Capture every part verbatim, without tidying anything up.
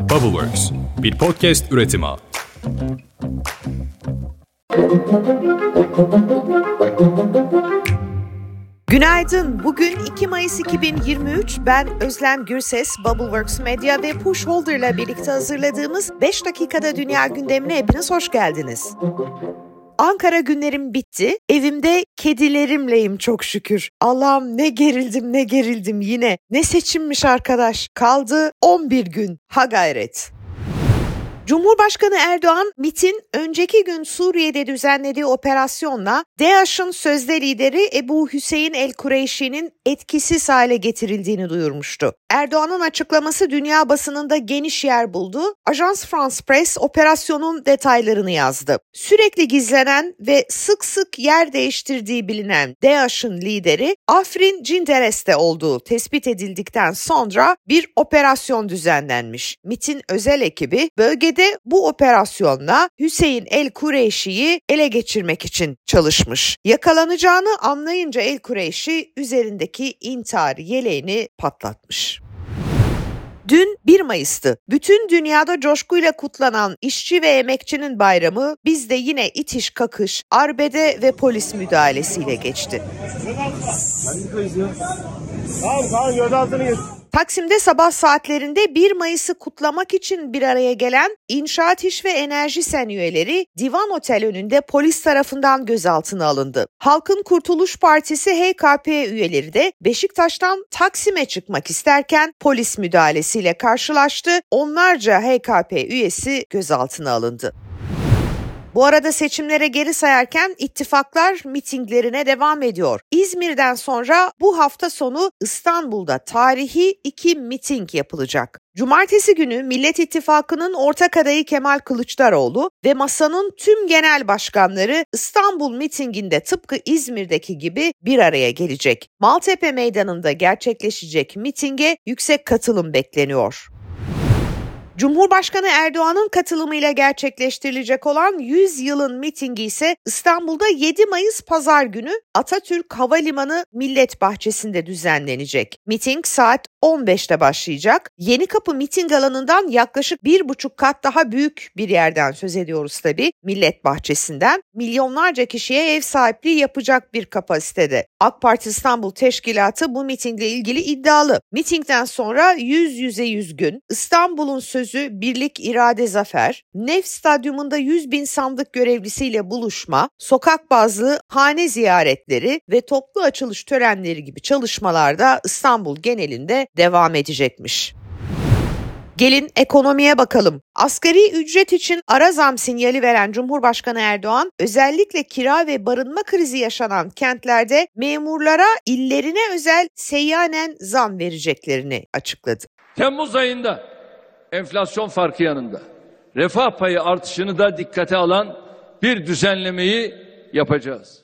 Bubbleworks, bir podcast üretimi. Günaydın. Bugün iki Mayıs iki bin yirmi üç. Ben Özlem Gürses, Bubbleworks Media ve Pusholder'la birlikte hazırladığımız beş dakikada dünya gündemine hepiniz hoş geldiniz. Ankara günlerim bitti. Evimde kedilerimleyim çok şükür. Allah'ım ne gerildim ne gerildim yine. Ne seçimmiş arkadaş. Kaldı on bir gün. Ha gayret. Cumhurbaşkanı Erdoğan, MİT'in önceki gün Suriye'de düzenlediği operasyonla DEAŞ'ın sözde lideri Ebu Hüseyin el-Kureyşi'nin etkisiz hale getirildiğini duyurmuştu. Erdoğan'ın açıklaması dünya basınında geniş yer buldu. Ajans France Presse operasyonun detaylarını yazdı. Sürekli gizlenen ve sık sık yer değiştirdiği bilinen DEAŞ'ın lideri Afrin Cinderes'te olduğu tespit edildikten sonra bir operasyon düzenlenmiş. MİT'in özel ekibi bölgede de bu operasyonla Hüseyin el-Kureyşi'yi ele geçirmek için çalışmış. Yakalanacağını anlayınca el-Kureyşi üzerindeki intihar yeleğini patlatmış. Dün bir Mayıs'tı. Bütün dünyada coşkuyla kutlanan işçi ve emekçinin bayramı bizde yine itiş kakış, arbede ve polis müdahalesiyle geçti. Tamam tamam göz altını geç. Taksim'de sabah saatlerinde bir Mayıs'ı kutlamak için bir araya gelen İnşaat-İş ve Enerji Sen üyeleri Divan Otel önünde polis tarafından gözaltına alındı. Halkın Kurtuluş Partisi H K P üyeleri de Beşiktaş'tan Taksim'e çıkmak isterken polis müdahalesiyle karşılaştı. Onlarca H K P üyesi gözaltına alındı. Bu arada seçimlere geri sayarken ittifaklar mitinglerine devam ediyor. İzmir'den sonra bu hafta sonu İstanbul'da tarihi iki miting yapılacak. Cumartesi günü Millet İttifakı'nın ortak adayı Kemal Kılıçdaroğlu ve masanın tüm genel başkanları İstanbul mitinginde tıpkı İzmir'deki gibi bir araya gelecek. Maltepe Meydanı'nda gerçekleşecek mitinge yüksek katılım bekleniyor. Cumhurbaşkanı Erdoğan'ın katılımıyla gerçekleştirilecek olan yüz yılın mitingi ise İstanbul'da yedi Mayıs Pazar günü Atatürk Havalimanı Millet Bahçesi'nde düzenlenecek. Miting saat on beşte başlayacak. Yenikapı miting alanından yaklaşık bir buçuk kat daha büyük bir yerden söz ediyoruz tabii. Millet Bahçesi'nden milyonlarca kişiye ev sahipliği yapacak bir kapasitede. AK Parti İstanbul Teşkilatı bu mitingle ilgili iddialı. Mitingden sonra yüz yüze yüz gün, İstanbul'un sözü birlik irade zafer, Nef Stadyumunda yüz bin sandık görevlisiyle buluşma, sokak bazlı hane ziyaretleri ve toplu açılış törenleri gibi çalışmalarda İstanbul genelinde devam edecekmiş. Gelin ekonomiye bakalım. Asgari ücret için ara zam sinyali veren Cumhurbaşkanı Erdoğan, özellikle kira ve barınma krizi yaşanan kentlerde memurlara illerine özel seyyanen zam vereceklerini açıkladı. Temmuz ayında enflasyon farkı yanında refah payı artışını da dikkate alan bir düzenlemeyi yapacağız.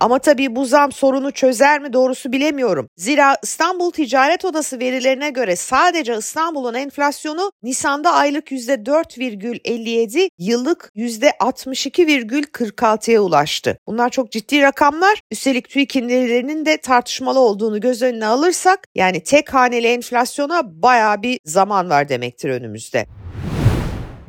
Ama tabii bu zam sorunu çözer mi doğrusu bilemiyorum. Zira İstanbul Ticaret Odası verilerine göre sadece İstanbul'un enflasyonu Nisan'da aylık yüzde dört virgül elli yedi, yıllık yüzde altmış iki virgül kırk altıya ulaştı. Bunlar çok ciddi rakamlar. Üstelik TÜİK'in verilerinin de tartışmalı olduğunu göz önüne alırsak, yani tek haneli enflasyona bayağı bir zaman var demektir önümüzde.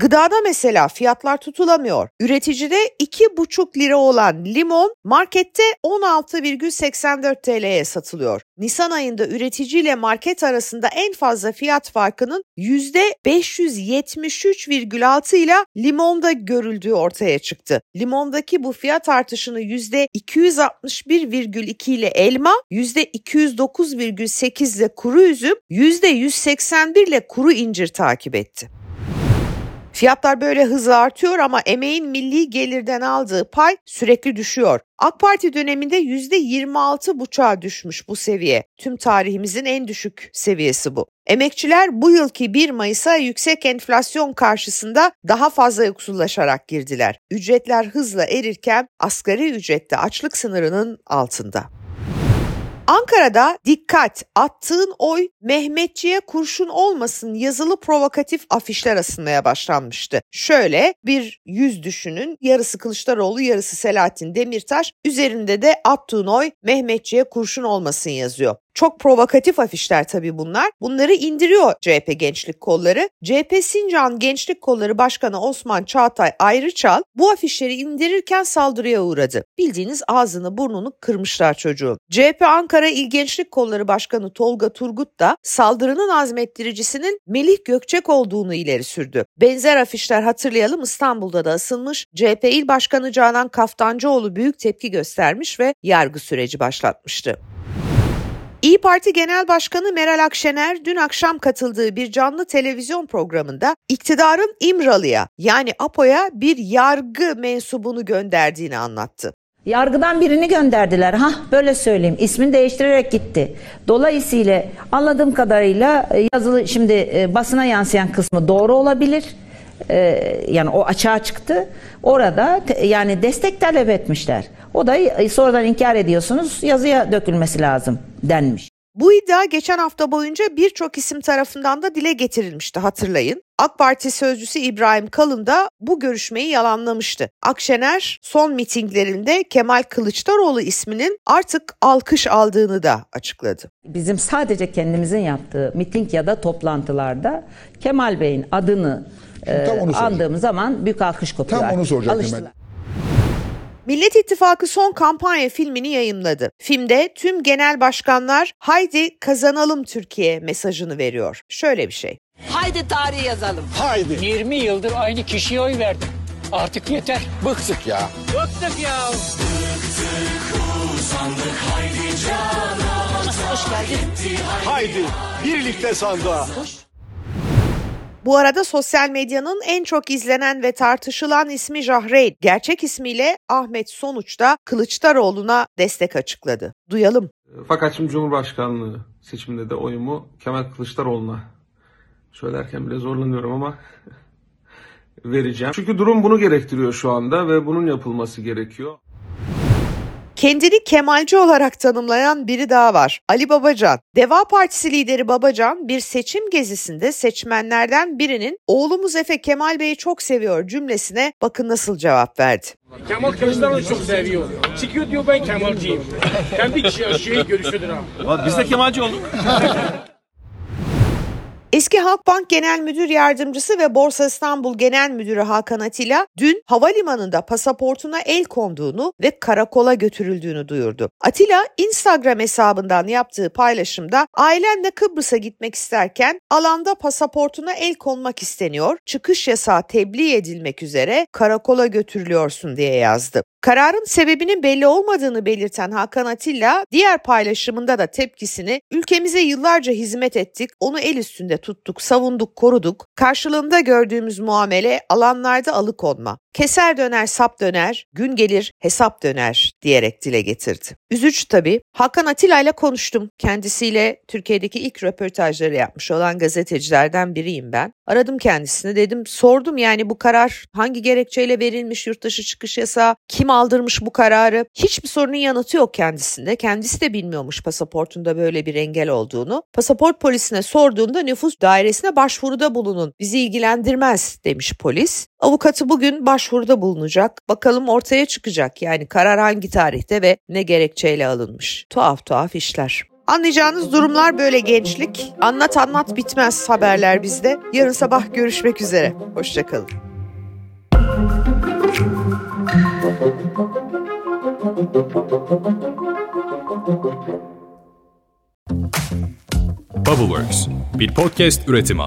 Gıdada mesela fiyatlar tutulamıyor. Üreticide iki virgül beş lira olan limon markette on altı virgül seksen dört TL'ye satılıyor. Nisan ayında üretici ile market arasında en fazla fiyat farkının yüzde beş yüz yetmiş üç virgül altı ile limonda görüldüğü ortaya çıktı. Limondaki bu fiyat artışını yüzde iki yüz altmış bir virgül iki ile elma, yüzde iki yüz dokuz virgül sekiz ile kuru üzüm, yüzde yüz seksen bir ile kuru incir takip etti. Fiyatlar böyle hızla artıyor ama emeğin milli gelirden aldığı pay sürekli düşüyor. AK Parti döneminde yüzde yirmi altı virgül beşe düşmüş bu seviye. Tüm tarihimizin en düşük seviyesi bu. Emekçiler bu yılki bir Mayıs'a yüksek enflasyon karşısında daha fazla yoksullaşarak girdiler. Ücretler hızla erirken asgari ücret de açlık sınırının altında. Ankara'da dikkat, attığın oy Mehmetçiğe kurşun olmasın yazılı provokatif afişler asılmaya başlanmıştı. Şöyle bir yüz düşünün, yarısı Kılıçdaroğlu, yarısı Selahattin Demirtaş, üzerinde de attığın oy Mehmetçiğe kurşun olmasın yazıyor. Çok provokatif afişler tabii bunlar. Bunları indiriyor C H P Gençlik Kolları. C H P Sincan Gençlik Kolları Başkanı Osman Çağatay Ayrıçal bu afişleri indirirken saldırıya uğradı. Bildiğiniz ağzını burnunu kırmışlar çocuğun. C H P Ankara İl Gençlik Kolları Başkanı Tolga Turgut da saldırının azmettiricisinin Melih Gökçek olduğunu ileri sürdü. Benzer afişler hatırlayalım İstanbul'da da asılmış. C H P İl Başkanı Canan Kaftancıoğlu büyük tepki göstermiş ve yargı süreci başlatmıştı. İYİ Parti Genel Başkanı Meral Akşener dün akşam katıldığı bir canlı televizyon programında iktidarın İmralı'ya yani APO'ya bir yargı mensubunu gönderdiğini anlattı. Yargıdan birini gönderdiler. Hah böyle söyleyeyim. İsmini değiştirerek gitti. Dolayısıyla anladığım kadarıyla yazılı şimdi basına yansıyan kısmı doğru olabilir. Yani o açığa çıktı. Orada yani destek talep etmişler. O da sonradan inkar ediyorsunuz yazıya dökülmesi lazım denmiş. Bu iddia geçen hafta boyunca birçok isim tarafından da dile getirilmişti hatırlayın. AK Parti sözcüsü İbrahim Kalın da bu görüşmeyi yalanlamıştı. Akşener son mitinglerinde Kemal Kılıçdaroğlu isminin artık alkış aldığını da açıkladı. Bizim sadece kendimizin yaptığı miting ya da toplantılarda Kemal Bey'in adını e, andığımız zaman büyük alkış kopuyor. Tam onu soracaktım Alıştılar. ben. Millet İttifakı son kampanya filmini yayımladı. Filmde tüm genel başkanlar "Haydi kazanalım Türkiye" mesajını veriyor. Şöyle bir şey. Haydi tarihi yazalım. Haydi. yirmi yıldır aynı kişiye oy verdim. Artık yeter. Bıktık ya. Bıktık ya. Bıktık uzandık haydi cana. Hoş geldin. Haydi birlikte sandığa. Hoş. Bu arada sosyal medyanın en çok izlenen ve tartışılan ismi Jahrein, gerçek ismiyle Ahmet Sonuç da Kılıçdaroğlu'na destek açıkladı. Duyalım. Fakat şimdi Cumhurbaşkanlığı seçiminde de oyumu Kemal Kılıçdaroğlu'na söylerken bile zorlanıyorum ama vereceğim. Çünkü durum bunu gerektiriyor şu anda ve bunun yapılması gerekiyor. Kendini Kemalci olarak tanımlayan biri daha var. Ali Babacan. Deva Partisi lideri Babacan bir seçim gezisinde seçmenlerden birinin oğlumuz Efe Kemal Bey'i çok seviyor cümlesine bakın nasıl cevap verdi. Kemal Kılıçdaroğlu çok seviyor. Çıkıyor diyor ben Kemalciyim. Kendi kişi aşığı görüşüdür abi. Biz de Kemalci olduk. Eski Halkbank Genel Müdür Yardımcısı ve Borsa İstanbul Genel Müdürü Hakan Atilla dün havalimanında pasaportuna el konduğunu ve karakola götürüldüğünü duyurdu. Atilla Instagram hesabından yaptığı paylaşımda ailemle Kıbrıs'a gitmek isterken alanda pasaportuna el konmak isteniyor, çıkış yasağı tebliğ edilmek üzere karakola götürülüyorsun diye yazdı. Kararın sebebinin belli olmadığını belirten Hakan Atilla diğer paylaşımında da tepkisini ülkemize yıllarca hizmet ettik, onu el üstünde tuttuk, savunduk, koruduk. Karşılığında gördüğümüz muamele alanlarda alıkonma. Keser döner, sap döner, gün gelir hesap döner diyerek dile getirdi. Üzücü tabii. Hakan Atilla ile konuştum. Kendisiyle Türkiye'deki ilk röportajları yapmış olan gazetecilerden biriyim ben. Aradım kendisini dedim, sordum yani bu karar hangi gerekçeyle verilmiş, yurtdışı çıkış yasağı, kim aldırmış bu kararı? Hiçbir sorunun yanıtı yok kendisinde. Kendisi de bilmiyormuş pasaportunda böyle bir engel olduğunu. Pasaport polisine sorduğunda nüfus dairesine başvuruda bulunun, bizi ilgilendirmez demiş polis. Avukatı bugün başvuruda bulunacak. Bakalım ortaya çıkacak yani karar hangi tarihte ve ne gerekçeyle alınmış. Tuhaf tuhaf işler. Anlayacağınız durumlar böyle gençlik. Anlat anlat bitmez haberler bizde. Yarın sabah görüşmek üzere. Hoşça kalın. Bubbleworks bir podcast üretimi.